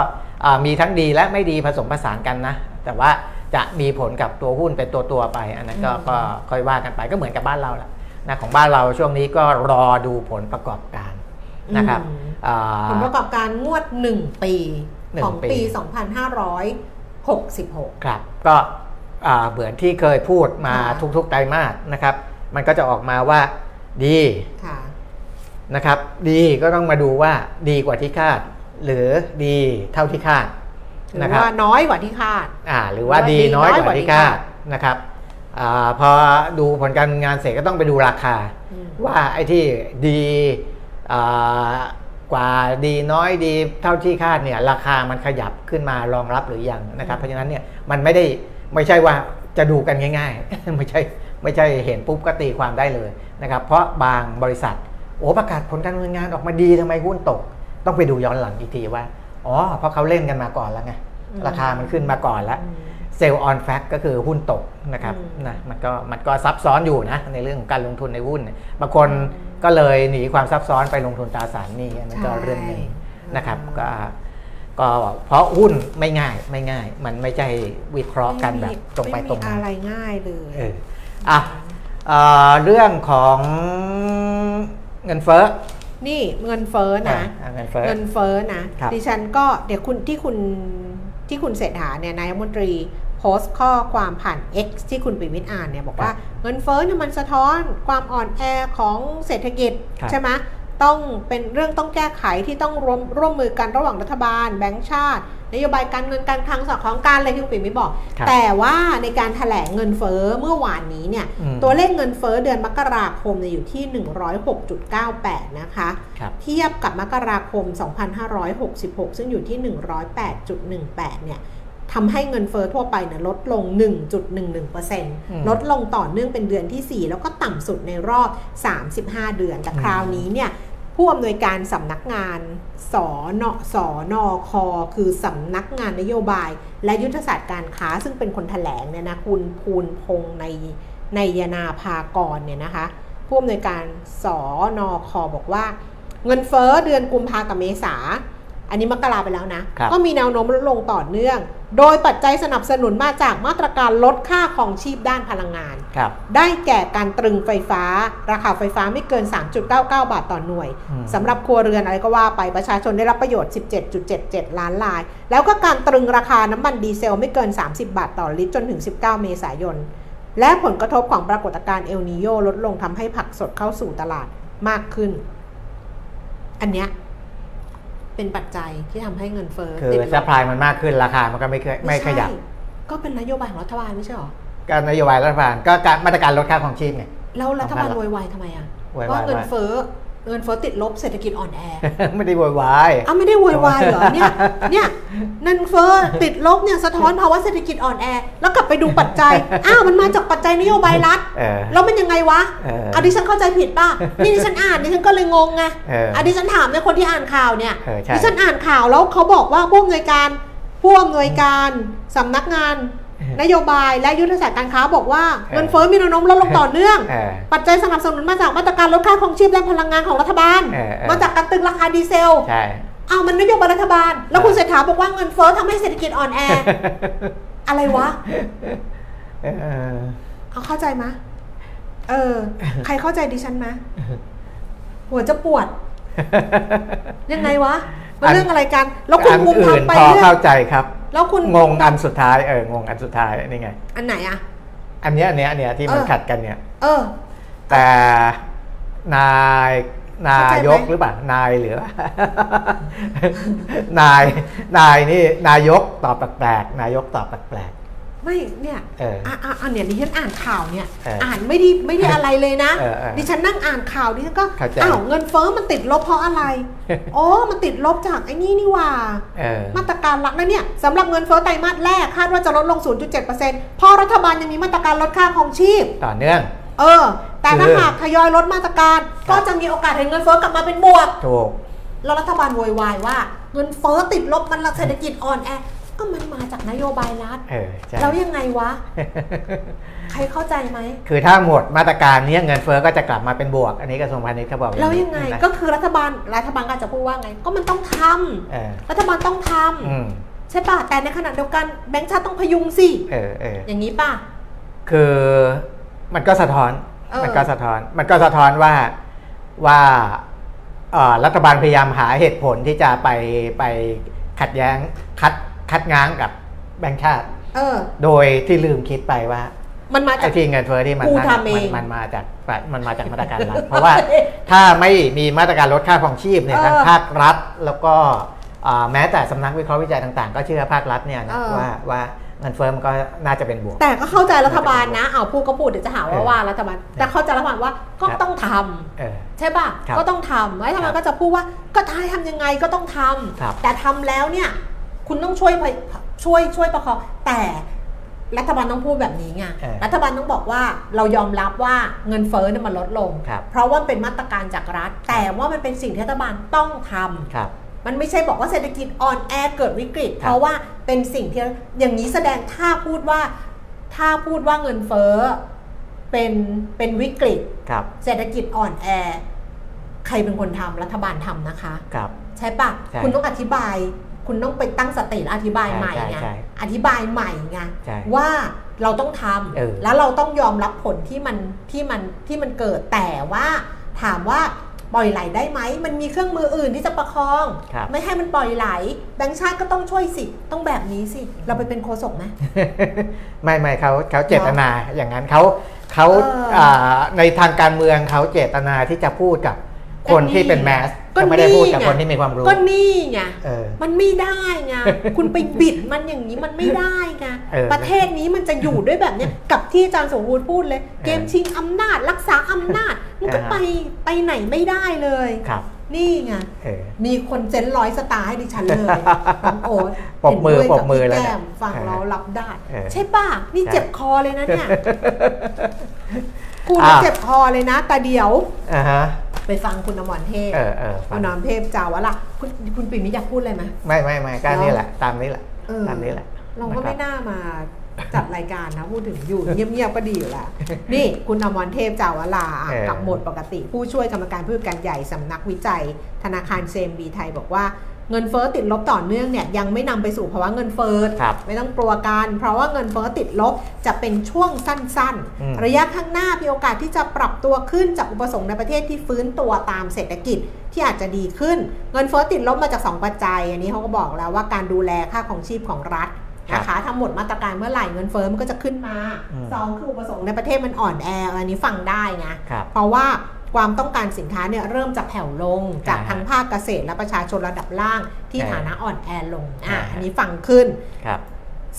มีทั้งดีและไม่ดีผสมผสานกันนะแต่ว่าจะมีผลกับตัวหุ้นเป็นตัวตัวไปอันนั้นก็ก็ค่อยว่ากันไปก็เหมือนกับบ้านเราแหละนะของบ้านเราช่วงนี้ก็รอดูผลประกอบการนะครับผลประกอบการงวดหนึ่งปีของปีสองพันห้าร้อยหกสิบหกครับก็เหมือนที่เคยพูดมาทุกๆไตรมาสนะครับมันก็จะออกมาว่าดีนะครับดีก็ต้องมาดูว่าดีกว่าที่คาดหรือดีเท่าที่คาดนะครับว่าน้อยกว่าที่คาดอ่าหรือว่าดีน้อยกว่าที่คาดนะครับอ่าพอดูผลการงานเสร็จก็ต้องไปดูราคาว่าไอ้ที่ดีอ่ากว่าดีน้อยดีเท่าที่คาดเนี่ยราคามันขยับขึ้นมารองรับหรือยังนะครับเพราะฉะนั้นเนี่ยมันไม่ได้ไม่ใช่ว่าจะดูกันง่ายๆไม่ใช่ไม่ใช่เห็นปุ๊บก็ตีความได้เลยนะครับเพราะบางบริษัทโอ้ประกาศผลการดำเนินงานออกมาดีทำไมหุ้นตกต้องไปดูย้อนหลังอีกทีว่าอ๋อเพราะเขาเล่นกันมาก่อนแล้วไงราคามันขึ้นมาก่อนแล้วเซลล์ออนแฟกต์ก็คือหุ้นตกนะครับนะมันก็มันก็ซับซ้อนอยู่นะในเรื่องของการลงทุนในหุ้นบางคนก็เลยหนีความซับซ้อนไปลงทุนตราสารหนี้มันก็เรื่องนึงนะครับก็ก็เพราะหุ้นไม่ง่ายไม่ง่ายมันไม่ใช่วิเคราะห์กันแบบตรงไปตรงมาอะไรง่ายเลยอ่ะเรื่องของเงินเฟ้อนี่เงินเฟ้อนะเงินเฟ้อเงินเฟ้อนะดิฉันก็เดี๋ยวคุณที่คุณที่คุณเศรษฐาเนี่ยนายกรัฐมนตรีโพสต์ข้อความผ่าน X ที่คุณปิยมิตรอ่านเนี่ยบอกว่าเงินเฟ้อเนี่ยมันสะท้อนความอ่อนแอของเศรษฐกิจใช่ไหมต้องเป็นเรื่องต้องแก้ไขที่ต้องร่วมร่วมมือกันระหว่างรัฐบาลแบงก์ชาตินโยบายการเงินการคลังสอดคล้องกันเลยที่คุณปิยมิตรบอกแต่ว่าในการแถลงเงินเฟ้อเมื่อวานนี้เนี่ยตัวเลขเงินเฟ้อเดือนมกราคมเนี่ยอยู่ที่ หนึ่งร้อยหกจุดเก้าแปด นะคะเทียบกับมกราคมสองพันห้าร้อยหกสิบหกซึ่งอยู่ที่ หนึ่งร้อยแปดจุดหนึ่งแปด เนี่ยทำให้เงินเฟ้อทั่วไปเนี่ยลดลง หนึ่งจุดหนึ่งหนึ่งเปอร์เซ็นต์ ลดลงต่อเนื่องเป็นเดือนที่สี่แล้วก็ต่ำสุดในรอบสามสิบห้าเดือนแต่คราวนี้เนี่ยผู้อำนวยการสำนักงานสนสนคคือสำนักงานนโยบายและยุทธศาสตร์การค้าซึ่งเป็นคนแถลงเนี่ยนะคุณภูลพงษ์ในในยนาภากรเนี่ยนะคะผู้อำนวยการสนคบอกว่าเงินเฟ้อเดือนกุมภาพันธ์กับเมษาอันนี้มกราไปแล้วนะก็มีแนวโน้มลดลงต่อเนื่องโดยปัจจัยสนับสนุนมาจากมาตรการลดค่าของชีพด้านพลังงานได้แก่การตรึงไฟฟ้าราคาไฟฟ้าไม่เกิน สามจุดเก้าเก้า บาทต่อหน่วยสำหรับครัวเรือนอะไรก็ว่าไปประชาชนได้รับประโยชน์ สิบเจ็ดจุดเจ็ดเจ็ด ล้านรายแล้วก็การตรึงราคาน้ำมันดีเซลไม่เกิน สามสิบ บาทต่อลิตรจนถึงสิบเก้าเมษายนและผลกระทบของปรากฏการณ์เอลนีโญลดลงทำให้ผักสดเข้าสู่ตลาดมากขึ้นอันเนี้ยเป็นปัจจัยที่ทำให้เงินเฟ้อคือซัพพลายมันมากขึ้นราคามันก็ไม่ไม่ขยับก็เป็นนโยบายของรัฐบาลไม่ใช่หรอการนโยบายรัฐบาลก็การมาตรการลดค่าของชีพไงแล้วรัฐบาลโวยวายทำไมอ่ะว่าเงินเฟ้อเงินเฟ้อติดลบเศรษฐกิจอ่อนแอไม่ได้โวยวายอ้าวไม่ได้โวยวายเหรอเนี่ยเนี่ยเงินเฟ้อติดลบเนี่ยสะท้อนภาวะเศรษฐกิจอ่อนแอแล้วกลับไปดูปัจจัยอ้าวมันมาจากปัจจัยนโยบายรัฐแล้วมันยังไงวะอ่ะดิฉันเข้าใจผิดป่ะนี่ดิฉันอ่านดิฉันก็เลยงงไงอ่ะดิฉันถามในคนที่อ่านข่าวเนี่ยดิฉันอ่านข่าวแล้วเขาบอกว่าผู้อำนวยการผู้อำนวยการสำนักงาน นโยบายและยุทธศาสตร์การค้าบอกว่าเงินเฟ้อมีแนวโน้มลดลงต่อเนื่องปัจจัยสนับสนุนมาจากมาตรการลดค่าครองชีพและพลังงานของรัฐบาลมาจากการตึงราคาดีเซลเอามันนโยบายรัฐบาลแล้วคุณเศรษฐาบอกว่าเงินเฟ้อทำให้เศรษฐกิจอ่อนแออะไรวะเขาเข้าใจไหมเออใครเข้าใจดิฉันไหมหัวจะปวดยังไงวะมันเรื่องอะไรกันแล้วคุณมุมทำไปเรื่องเข้าใจครับแล้วคุณงงอันสุดท้ายเอองงอันสุดท้ายนี่ไงอันไหนอ่ะอันเนี้ยอันเนี้ยอันเนี้ยที่มันขัดกันเนี่ยเออแต่นายนายกหรือเปล่านายหรือนายนายนี่นายกตอบแปลกๆนายกตอบแปลกๆไม่เนี่ยอ่าอ่าเนี่ยดิฉันอ่านข่าวเนี่ยอ่านไม่ได้ไม่ได้อะไรเลยนะดิฉันนั่งอ่านข่าวดิฉันก็อ้าวเงินเฟ้อมันติดลบเพราะอะไรอ๋อมันติดลบจากไอ้นี่นี่ว่ามาตรการลักนะเนี่ยสำหรับเงินเฟ้อไตรมาสแรกคาดว่าจะลดลง ศูนย์จุดเจ็ดเปอร์เซ็นต์ เพราะรัฐบาลยังมีมาตรการลดค่าครองชีพต่อเนื่องเออแต่ถ้าหากทยอยลดมาตรการก็จะมีโอกาสเห็นเงินเฟ้อกลับมาเป็นบวกถูกแล้วรัฐบาลโวยวายว่าเงินเฟ้อติดลบมันเศรษฐกิจอ่อนแอก็มันมาจากนโยบายรัฐแล้วยังไงวะใครเข้าใจไหมคือถ้าหมดมาตรการนี้เงินเฟ้อก็จะกลับมาเป็นบวกอันนี้กระทรวงพาณิชย์เขาบอกแล้วยังไงก็คือรัฐบาลรัฐบาลก็จะพูดว่าไงก็มันต้องทำรัฐบาลต้องทำใช่ป่ะแต่ในขณะเดียวกันแบงก์ชาติต้องพยุงสิอย่างนี้ป่ะคือมันก็สะท้อนมันก็สะท้อนมันก็สะท้อนว่าว่ารัฐบาลพยายามหาเหตุผลที่จะไปไปขัดแย้งคัดคัดง้างกับแบงค์ชาติโดยที่ลืมคิดไปว่ามันมาจากที่เงินเฟ้อที่มันมันมาจากมันมาจากมาตรการรัฐเพราะว่าถ้าไม่มีมาตรการลดค่าครองชีพเนี่ยทั้งภาครัฐแล้วก็แม้แต่สำนักวิเคราะห์วิจัยต่างๆก็เชื่อภาครัฐเนี่ยนะว่าว่าเงินเฟ้อมันก็น่าจะเป็นบวกแต่ก็เข้าใจรัฐบาลนะเอาพูดก็พูดเดี๋ยวจะหาว่าว่ารัฐบาลแต่เข้าใจรัฐบาลว่าก็ต้องทำใช่ป่ะก็ต้องทำรัฐบาลก็จะพูดว่าก็ทายทำยังไงก็ต้องทำแต่ทำแล้วเนี่ยคุณต้องช่วยช่วยช่วยประคองแต่รัฐบาลต้องพูดแบบนี้ไงรัฐบาลต้องบอกว่าเรายอมรับว่าเงินเฟ้อเนี่ยมันลดลงเพราะว่าเป็นมาตรการจากรัฐแต่ว่ามันเป็นสิ่งที่รัฐบาลต้องทำมันไม่ใช่บอกว่าเศรษฐกิจอ่อนแอเกิดวิกฤตเพราะว่าเป็นสิ่งที่อย่างนี้แสดงถ้าพูดว่าถ้าพูดว่าเงินเฟ้อเป็นเป็นวิกฤตเศรษฐกิจอ่อนแอใครเป็นคนทำรัฐบาลทำนะคะใช่ปะคุณต้องอธิบายคุณต้องไปตั้งสติอธิบายใหม่ไงอธิบายใหม่ไงว่าเราต้องทำแล้วเราต้องยอมรับผลที่มันที่มันที่มันเกิดแต่ว่าถามว่าปล่อยไหลได้ไหมมันมีเครื่องมืออื่นที่จะประคองไม่ให้มันปล่อยไหลแบงก์ชาติก็ต้องช่วยสิต้องแบบนี้สิเราไปเป็นโฆษกไหมไม่ไม่เขาเขาเจตนาอย่างนั้นเขาเขาในทางการเมืองเขาเจตนาที่จะพูดกับคนที่เป็นแมสก็ไม่ได้พูดกับคนที่มีความรู้ก็นี่ไงมันไม่ได้ไงคุณไปบิดมันอย่างนี้มันไม่ได้ไงประเทศนี้มันจะอยู่ด้วยแบบเนี้ยกับที่อาจารย์สมบูรณ์พูดเลยเกมชิงอำนาจรักษาอำนาจมันก็ไปไปไหนไม่ได้เลยครับนี่ไงมีคนเซ็นร้อยสตาร์ให้ดิฉันเลยโอ้ปกมือปกมือแล้วฟังเรารับได้ใช่ป่ะนี่เจ็บคอเลยนะเนี่ยคุณเจ็บคอเลยนะแต่เดี๋ยวไปฟังคุณอมรเทพคุณอมรเทพจาวะล่ะคุณคุณปิ่นมิอยากพูดอะไรไหมไม่ไม่ไม่การนี่แหละตามนี้แหละตามนี้แหละเราก็ไม่น่ามาจัดรายการนะพูดถึงอยู่เงียบๆก็ดีอยู่แล้วนี่คุณอมรเทพจาวะล่ะกับหมดปกติผู้ช่วยกรรมการผู้จัดการใหญ่สำนักวิจัยธนาคารเซมบีไทยบอกว่าเงินเฟ้อติดลบต่อเนื่องเนี่ยยังไม่นำไปสู่ภาวะเงินเฟ้อไม่ต้องกลัวกันเพราะว่าเงินเฟ้อติดลบจะเป็นช่วงสั้นๆระยะข้างหน้ามีโอกาสที่จะปรับตัวขึ้นจากอุปสงค์ในประเทศที่ฟื้นตัวตามเศรษฐกิจที่อาจจะดีขึ้นเงินเฟ้อติดลบมาจากสองปัจจัยอันนี้เขาก็บอกแล้วว่าการดูแลค่าของชีพของรัฐนะคะทั้งหมดมาตรการเมื่อไหร่เงินเฟ้อมันก็จะขึ้นมาสองคืออุปสงค์ในประเทศมันอ่อนแออันนี้ฟังได้นะเพราะว่าความต้องการสินค้าเนี่ยเริ่มจะแผ่วลงจากทั้งภาคเกษตรและประชาชนระดับล่างที่ฐานะอ่อนแอลงอ่ะอันนี้ฟังขึ้น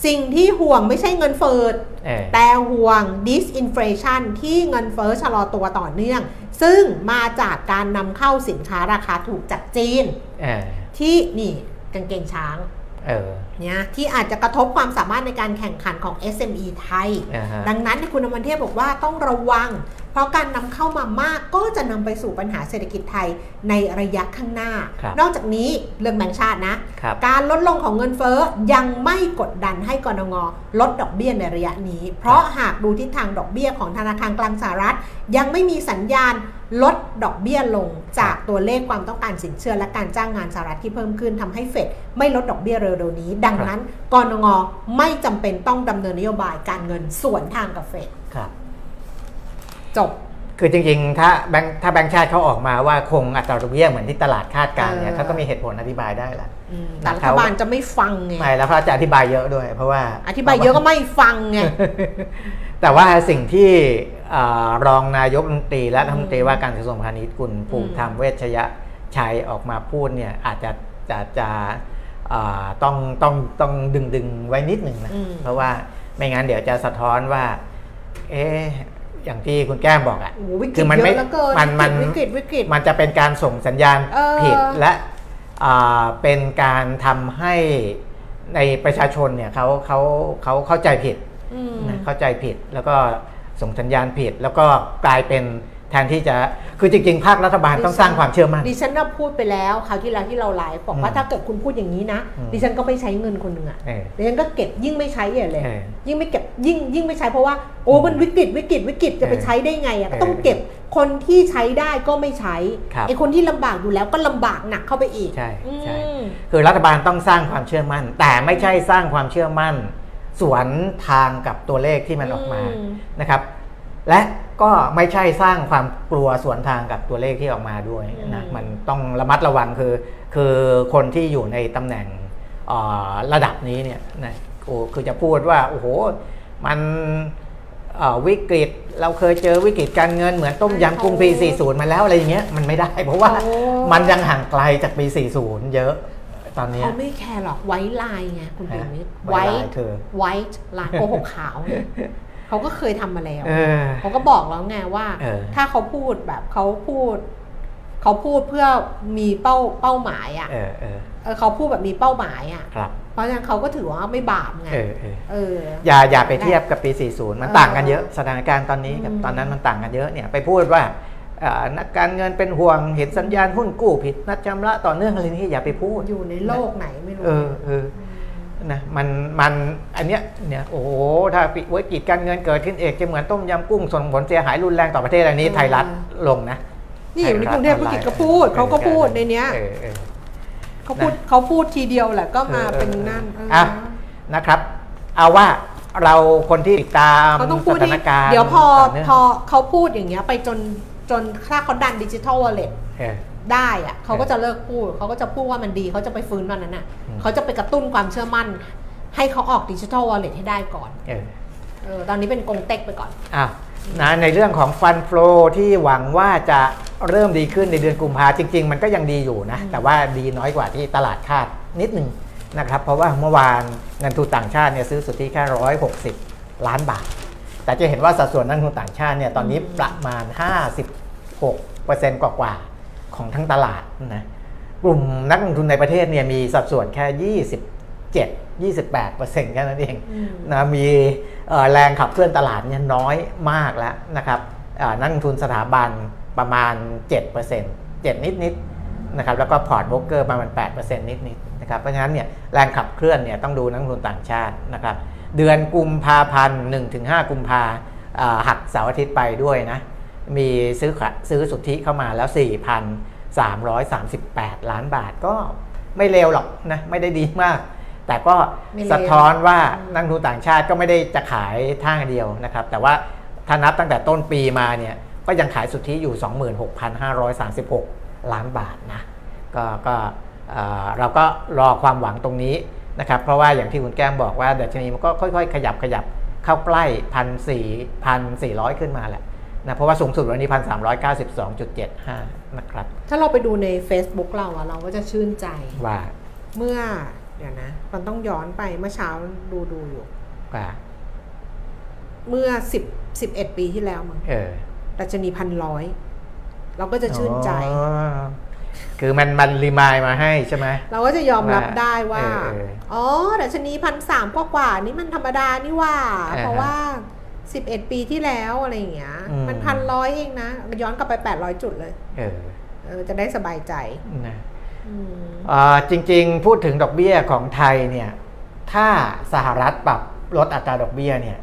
สิ่งที่ห่วงไม่ใช่เงินเฟ้อแต่ห่วง disinflation ที่เงินเฟ้อชะลอตัวต่อเนื่องซึ่งมาจากการนำเข้าสินค้าราคาถูกจากจีนที่นี่กางเกงช้างเนี่ยที่อาจจะกระทบความสามารถในการแข่งขันของ เอส เอ็ม อี ไทยดังนั้นคุณอมรเทพบอกว่าต้องระวัง เพราะการนำเข้ามามากก็จะนำไปสู่ปัญหาเศรษฐกิจไทยในระยะข้างหน้านอกจากนี้เรื่องแบงก์ชาตินะการลดลงของเงินเฟ้อยังไม่กดดันให้กนง.ลดดอกเบี้ยในระยะนี้เพราะหากดูทิศทางดอกเบี้ยของธนาคารกลางสหรัฐยังไม่มีสัญญาณลดดอกเบี้ยลงจากตัวเลขความต้องการสินเชื่อและการจ้างงานสหรัฐที่เพิ่มขึ้นทำให้เฟดไม่ลดดอกเบี้ยเร็วๆนี้ดังนั้นกนง.ไม่จำเป็นต้องดำเนินนโยบายการเงินสวนทางกับเฟดจบคือจริงๆถ้าแบงค์ถ้าแบงค์ชาติเขาออกมาว่าคงอัตราดอกเบี้ยเหมือนที่ตลาดคาดการณ์เนี่ยเขาก็มีเหตุผลอธิบายได้แหละแต่รัฐบาลจะไม่ฟังไงไม่แล้วเขาจะอธิบายเยอะด้วยเพราะว่าอธิบายเยอะก็ไม่ฟังไง แต่ว่าสิ่งที่รองนายกรัฐมนตรีและรัฐมนตรีว่าการกระทรวงพาณิชย์คุณภูมิธรรมเวชยชัยออกมาพูดเนี่ยอาจจะจะจะต้องต้องต้องดึงดึงไว้นิดหนึ่งนะเพราะว่าไม่งั้นเดี๋ยวจะสะท้อนว่าเอ๊ะอย่างที่คุณแก้มบอกอ่ะคือมันไม่มันมันวิกฤตวิกฤตมันจะเป็นการส่งสัญญาณผิดและเป็นการทำให้ในประชาชนเนี่ยเขาเขาเขาเข้าใจผิดเข้าใจผิดแล้วก็ส่งสัญญาณผิดแล้วก็กลายเป็นแทนที่จะคือจริงๆภาครัฐบาลต้องสร้างความเชื่อมั่นดิฉันน่ะพูดไปแล้วคราวที่แล้วที่เราไลฟ์บอกว่าถ้าเกิดคุณพูดอย่างนี้นะดิฉันก็ไม่ใช้เงินคนหนึ่งอ่ะดิฉันก็เก็บยิ่งไม่ใช้อย่างเลยยิ่งไม่เก็บยิ่งยิ่งไม่ใช้เพราะว่าโอ้มันวิกฤตวิกฤตวิกฤตจะไปใช้ได้ไงอ่ะก็ต้องเก็บคนที่ใช้ได้ก็ไม่ใช้ไอ้คนที่ลำบากอยู่แล้วก็ลำบากหนักเข้าไปอีกใช่ใช่คือรัฐบาลต้องสร้างความเชื่อมั่นแต่ไม่ใช่สร้างความเชื่อมั่นสวนทางกับตัวเลขที่มันออกมานะครับและก็ไม่ใช่สร้างความกลัวสวนทางกับตัวเลขที่ออกมาด้วยนะมันต้องระมัดระวังคือคือคนที่อยู่ในตำแหน่งระดับนี้เนี่ยนะโอ้คือจะพูดว่าโอ้โหมันวิกฤตเราเคยเจอวิกฤตการเงินเหมือนต้มยำกุ้งปีสี่สิบมาแล้วอะไรอย่างเงี้ยมันไม่ได้เพราะว่ามันยังห่างไกลจากปีสี่สิบเยอะตอนนี้เขาไม่แคร์หรอกไว้ลายไงคุณปิยมิตรไว้ไว้ลายโกหกขาวเขาก็เคยทำมาแล้วเขาก็บอกแล้วไงว่าถ้าเขาพูดแบบเขาพูดเขาพูดเพื่อมีเป้าเป้าหมายอ่ะเขาพูดแบบมีเป้าหมายอ่ะเพราะฉะนั้นเขาก็ถือว่าไม่บาปไงอย่าอย่าไปเทียบกับปีสี่สิบมันต่างกันเยอะสถานการณ์ตอนนี้กับตอนนั้นมันต่างกันเยอะเนี่ยไปพูดว่านักการเงินเป็นห่วงเห็นสัญญาณหุ้นกู้ผิดนัดชำระต่อเนื่องอะไรนี่อย่าไปพูดอยู่ในโลกไหนไม่รู้นะมันมันอันเนี้ยเนี่ยโอ้โหถ้าวิกฤตการเงินเกิดขึ้นเอกจะเหมือนต้มยำกุ้งส่งผลเสียหายรุนแรงต่อประเทศอันนี้ไทยรัฐลงนะนี่อยู่ในกรุงเทพธุรกิจก็พูดเขาก็พูดในเนี้ยเขาพูดเขาพูดทีเดียวแหละก็มาเป็นนั่นอ่ะนะครับเอาว่าเราคนที่ติดตามสถานการณ์เดี๋ยวพอพอเขาพูดอย่างเงี้ยไปจนจนถ้าเขาดันดิจิทัลวอลเล็ตได้อะเขาก็จะเลิกพูดเขาก็จะพูดว่ามันดีเขาจะไปฟื้นวันนั้นอ่ะเขาจะไปกระตุ้นความเชื่อมั่นให้เขาออกดิจิทัลวอลเล็ตให้ได้ก่อนเออเออตอนนี้เป็นกงเต็กไปก่อนอ่ะนะในเรื่องของฟันโฟลที่หวังว่าจะเริ่มดีขึ้นในเดือนกุมภาจริงๆมันก็ยังดีอยู่นะแต่ว่าดีน้อยกว่าที่ตลาดคาดนิดนึงนะครับเพราะว่าเมื่อวานเงินทุนต่างชาติเนี่ยซื้อสุทธิแค่ร้อยหกสิบล้านบาทแต่จะเห็นว่าสัดส่วนเงินทุนต่างชาติเนี่ยตอนนี้ประมาณห้าสิบหกเปอร์เซ็นต์กว่าของทั้งตลาดนะกลุ่มนักลงทุนในประเทศเนี่ยมีสัดส่วนแค่ ยี่สิบเจ็ดถึงยี่สิบแปดเปอร์เซ็นต์ แค่นั้นเองนะมีแรงขับเคลื่อนตลาดเนี่ยน้อยมากแล้วนะครับนักลงทุนสถาบันประมาณ เจ็ดเปอร์เซ็นต์ เจ็ด นิดๆนะครับแล้วก็พอร์ตโบรกเกอร์ประมาณ แปดเปอร์เซ็นต์ นิดๆนะครับเพราะฉะนั้นเนี่ยแรงขับเคลื่อนเนี่ยต้องดูนักลงทุนต่างชาตินะครับเดือนกุมภาพันธ์ หนึ่งถึงห้า กุมภาหักเสาร์อาทิตย์ไปด้วยนะมีซื้อซื้อสุทธิเข้ามาแล้ว สี่พันสามร้อยสามสิบแปด ล้านบาทก็ไม่เลวหรอกนะไม่ได้ดีมากแต่ก็สะท้อนว่านักลงทุนต่างชาติก็ไม่ได้จะขายท่าเดียวนะครับแต่ว่าถ้านับตั้งแต่ต้นปีมาเนี่ยก็ยังขายสุทธิอยู่ สองหมื่นหกพันห้าร้อยสามสิบหก ล้านบาทนะก็ก็เราก็รอความหวังตรงนี้นะครับเพราะว่าอย่างที่คุณแก้มบอกว่าดัชนีมันก็ค่อยๆขยับขยับเข้าใกล้ หนึ่งพันสี่ร้อย ขึ้นมาแหละนะเพราะว่าสูงสุดวันนี้ หนึ่งพันสามร้อยเก้าสิบสองจุดเจ็ดห้า นะครับถ้าเราไปดูใน Facebook เราอะเราก็จะชื่นใจว่าเมื่อเดี๋ยวนะมันต้องย้อนไปเมื่อเช้าดูดูอยู่ว่าเมื่อสิบ สิบเอ็ดปีที่แล้วมั้งเออดัชนี หนึ่งพันหนึ่งร้อย เราก็จะชื่นใจคือมันมันรีมายมาให้ใช่ไหมเราก็จะยอมรับได้ว่าอ๋อดัชนี หนึ่งพันสามร้อยกว่าๆนี่มันธรรมดานี่ว่าเพราะว่า สิบเอ็ดปีที่แล้วอะไรอย่างเงี้ยมันพันร้อยเองนะมันย้อนกลับไปแปดร้อยจุดเลยเออเออจะได้สบายใจนะอ่าจริงๆพูดถึงดอกเบี้ยของไทยเนี่ยถ้าสหรัฐปรับลดอัตราดอกเบี้ยเนี่ย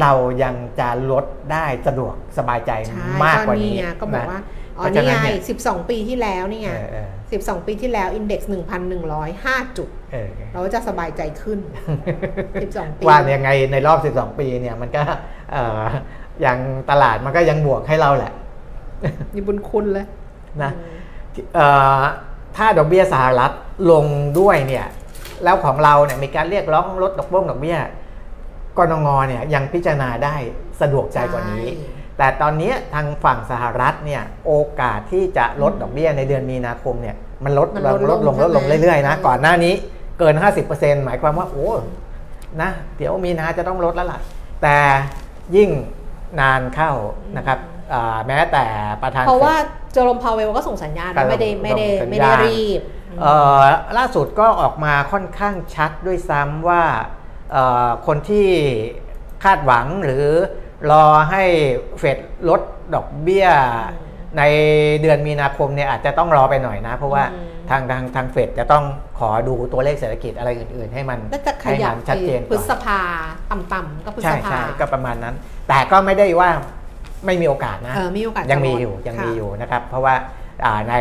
เรายังจะลดได้สะดวกสบายใจมากกว่านี้ก็บอกว่าอ๋อนี่ไงสิบสองปีที่แล้วนี่ไงสิบสองปีที่แล้วอินเด็กซ์ หนึ่งพันหนึ่งร้อยห้า จุดเราจะสบายใจขึ้นสิบสองปีว่ายังไงในรอบสิบสองปีเนี่ยมันก็ยังตลาดมันก็ยังบวกให้เราแหละนี่บุญคุณเลยนะถ้าดอกเบี้ยสหรัฐลงด้วยเนี่ยแล้วของเราเนี่ยมีการเรียกร้องลดดอกเบี้ยกนงเนี่ยยังพิจารณาได้สะดวกใจกว่านี้แต่ตอนนี้ทางฝั่งสหรัฐเนี่ยโอกาสที่จะลดดอกเบี้ยในเดือนมีนาคมเนี่ยมันลดลดลดลงลดลงเรื่อยๆนะก่อนหน้านี้เกิน ห้าสิบเปอร์เซ็นต์ หมายความว่าโอ้นะเดี๋ยวมีนาจะต้องลดแล้วล่ะแต่ยิ่งนานเข้านะครับแม้แต่ประธานเพราะว่าเจอโรม พาเวลก็ส่งสัญญาณไม่ได้ไม่ได้ไม่ได้รีบล่าสุดก็ออกมาค่อนข้างชัดด้วยซ้ำว่าคนที่คาดหวังหรือรอให้เฟดลดดอกเบี้ยในเดือนมีนาคมเนี่ยอาจจะต้องรอไปหน่อยนะเพราะว่าทางทางทางเฟดจะต้องขอดูตัวเลขเศรษฐกิจอะไรอื่นๆให้มันให้มันชัดเจนก่อนพฤษภาต่ำๆก็พฤษภาก็ประมาณนั้นแต่ก็ไม่ได้ว่าไม่มีโอกาสนะยังมีอยู่ยังมีอยู่นะครับเพราะว่าใน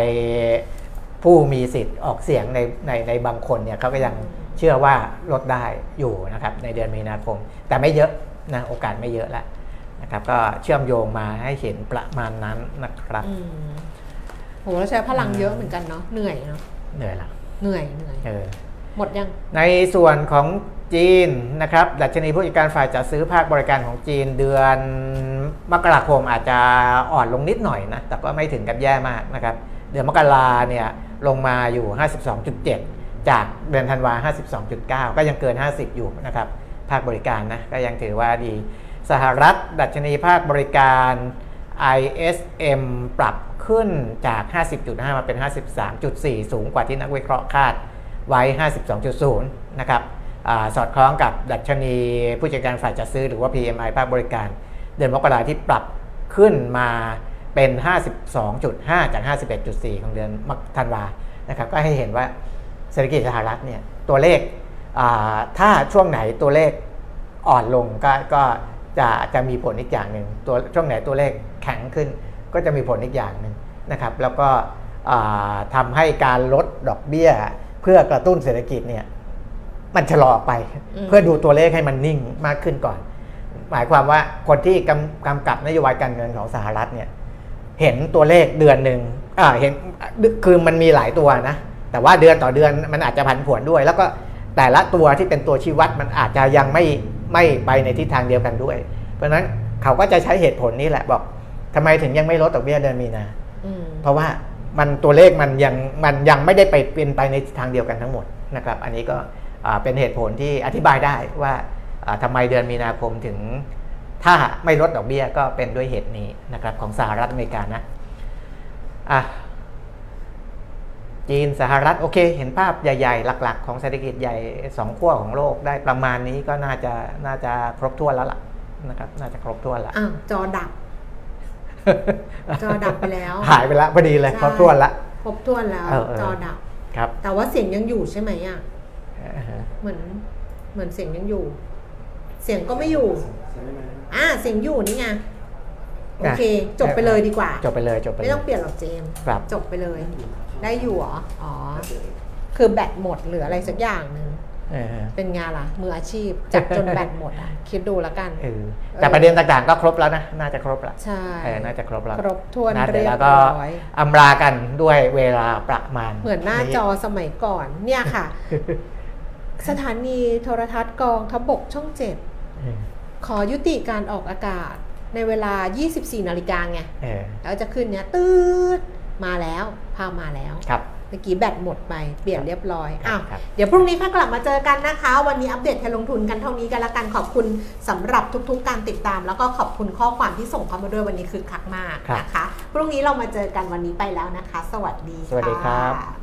ผู้มีสิทธิ์ออกเสียงในในในบางคนเนี่ยเขาก็ยังเชื่อว่าลดได้อยู่นะครับในเดือนมีนาคมแต่ไม่เยอะนะโอกาสไม่เยอะแล้วนะครับก็เชื่อมโยงมาให้เห็นประมาณนั้นนะครับโหเราใช้พลังเยอะเหมือนกันเนาะเหนื่อยเนาะเหนื่อยละเหนื่อยเหนื่อยเออหมดยังในส่วนของจีนนะครับดัชนีผู้จัดการฝ่ายจัดซื้อภาคบริการของจีนเดือนมกราคมอาจจะอ่อนลงนิดหน่อยนะแต่ก็ไม่ถึงกับแย่มากนะครับเดือนมกราเนี่ยลงมาอยู่ ห้าสิบสองจุดเจ็ด จากเดือนธันวา ห้าสิบสองจุดเก้า ก็ยังเกินห้าสิบอยู่นะครับภาคบริการนะก็ยังถือว่าดีสหรัฐดัชนีภาคบริการ ไอ เอส เอ็ม ปรับขึ้นจาก ห้าสิบจุดห้า มาเป็น ห้าสิบสามจุดสี่ สูงกว่าที่นักวิเคราะห์คาดไว้ ห้าสิบสองจุดศูนย์ นะครับสอดคล้องกับดัชนีผู้จัดการฝ่ายจัดซื้อหรือว่า พี เอ็ม ไอ ภาคบริการเดือนมกราที่ปรับขึ้นมาเป็น ห้าสิบสองจุดห้า จาก ห้าสิบเอ็ดจุดสี่ ของเดือนธันวานะครับก็ให้เห็นว่าเศรษฐกิจสหรัฐเนี่ยตัวเลขถ้าช่วงไหนตัวเลขอ่อนลงก็ก็จะจะมีผลอีกอย่างหนึ่งตัวช่วงไหนตัวเลขแข็งขึ้นก็จะมีผลอีกอย่างหนึ่งนะครับแล้วก็ทำให้การลดดอกเบี้ยเพื่อกระตุ้นเศรษฐกิจเนี่ยมันชะลอไปเพื่อดูตัวเลขให้มันนิ่งมากขึ้นก่อนหมายความว่าคนที่กำกำกับนโยบายการเงินของสหรัฐเนี่ยเห็นตัวเลขเดือนหนึ่งอ่าเห็นคือมันมีหลายตัวนะแต่ว่าเดือนต่อเดือนมันอาจจะผันผวนด้วยแล้วก็แต่ละตัวที่เป็นตัวชี้วัดมันอาจจะยังไม่ไม่ไปในทิศทางเดียวกันด้วยเพราะฉะนั้นเขาก็จะใช้เหตุผลนี้แหละบอกทำไมถึงยังไม่ลดดอกเบี้ยเดือนมีนาเพราะว่ามันตัวเลขมันยังมันยังไม่ได้ไปเป็นไปในทิศทางเดียวกันทั้งหมดนะครับอันนี้ก็เป็นเหตุผลที่อธิบายได้ว่าทำไมเดือนมีนาคมถึงถ้าไม่ลดดอกเบี้ยก็เป็นด้วยเหตุนี้นะครับของสหรัฐอเมริกานะอ่ะจีนสหรัฐโอเคเห็นภาพใหญ่ๆหลักๆของเศรษฐกิจใหญ่สองขั้วของโลกได้ประมาณนี้ก็น่าจะน่าจะครบถ้วนแล้วล่ะนะครับน่าจะครบถ้วนละอ้าวจอดับ จอดับไปแล้วหายไปแล้วพอดีเลยครบถ้วนละครบถ้วนแล้วจอดับครับแต่ว่าเสียงยังอยู่ใช่ไหมอ่ะเหมือนเหมือนเสียงยังอยู่เสียงก็ไม่อยู่อ่าเสียงอยู่นี่ไงโอเคจบไปเลยดีกว่าจบไปเลยจบไปไม่ต้องเปลี่ยนหรอกเจมจบไปเลยได้อยู่หรออ๋อคือแบตหมดหรืออะไรสักอย่างนึงเป็นงานล่ะมืออาชีพจับจนแบตหมดอ่ะคิดดูแล้วกันแต่ประเด็นต่างๆก็ครบแล้วนะน่าจะครบละใช่น่าจะครบแล้วครบทวนเรียบร้อยอำลากันด้วยเวลาประมาณเหมือนหน้าจอสมัยก่อนเนี่ยค่ะสถานีโทรทัศน์กองทัพบกช่องเจ็ดขอยุติการออกอากาศในเวลา ยี่สิบสี่ นาฬิกาไงแล้วจะขึ้นเนี้ยตืดมาแล้วพามาแล้วครับเมื่อกี้แบตหมดไปเปลี่ยนเรียบร้อยอ้าวเดี๋ยวพรุ่งนี้ก็กลับมาเจอกันนะคะวันนี้อัปเดตการลงทุนกันเท่านี้กันละกันขอบคุณสำหรับทุกๆการติดตามแล้วก็ขอบคุณข้อความที่ส่งเข้ามาด้วยวันนี้คึกคักมากนะคะพรุ่งนี้เรามาเจอกันวันนี้ไปแล้วนะคะสวัสดีสวัสดีครับ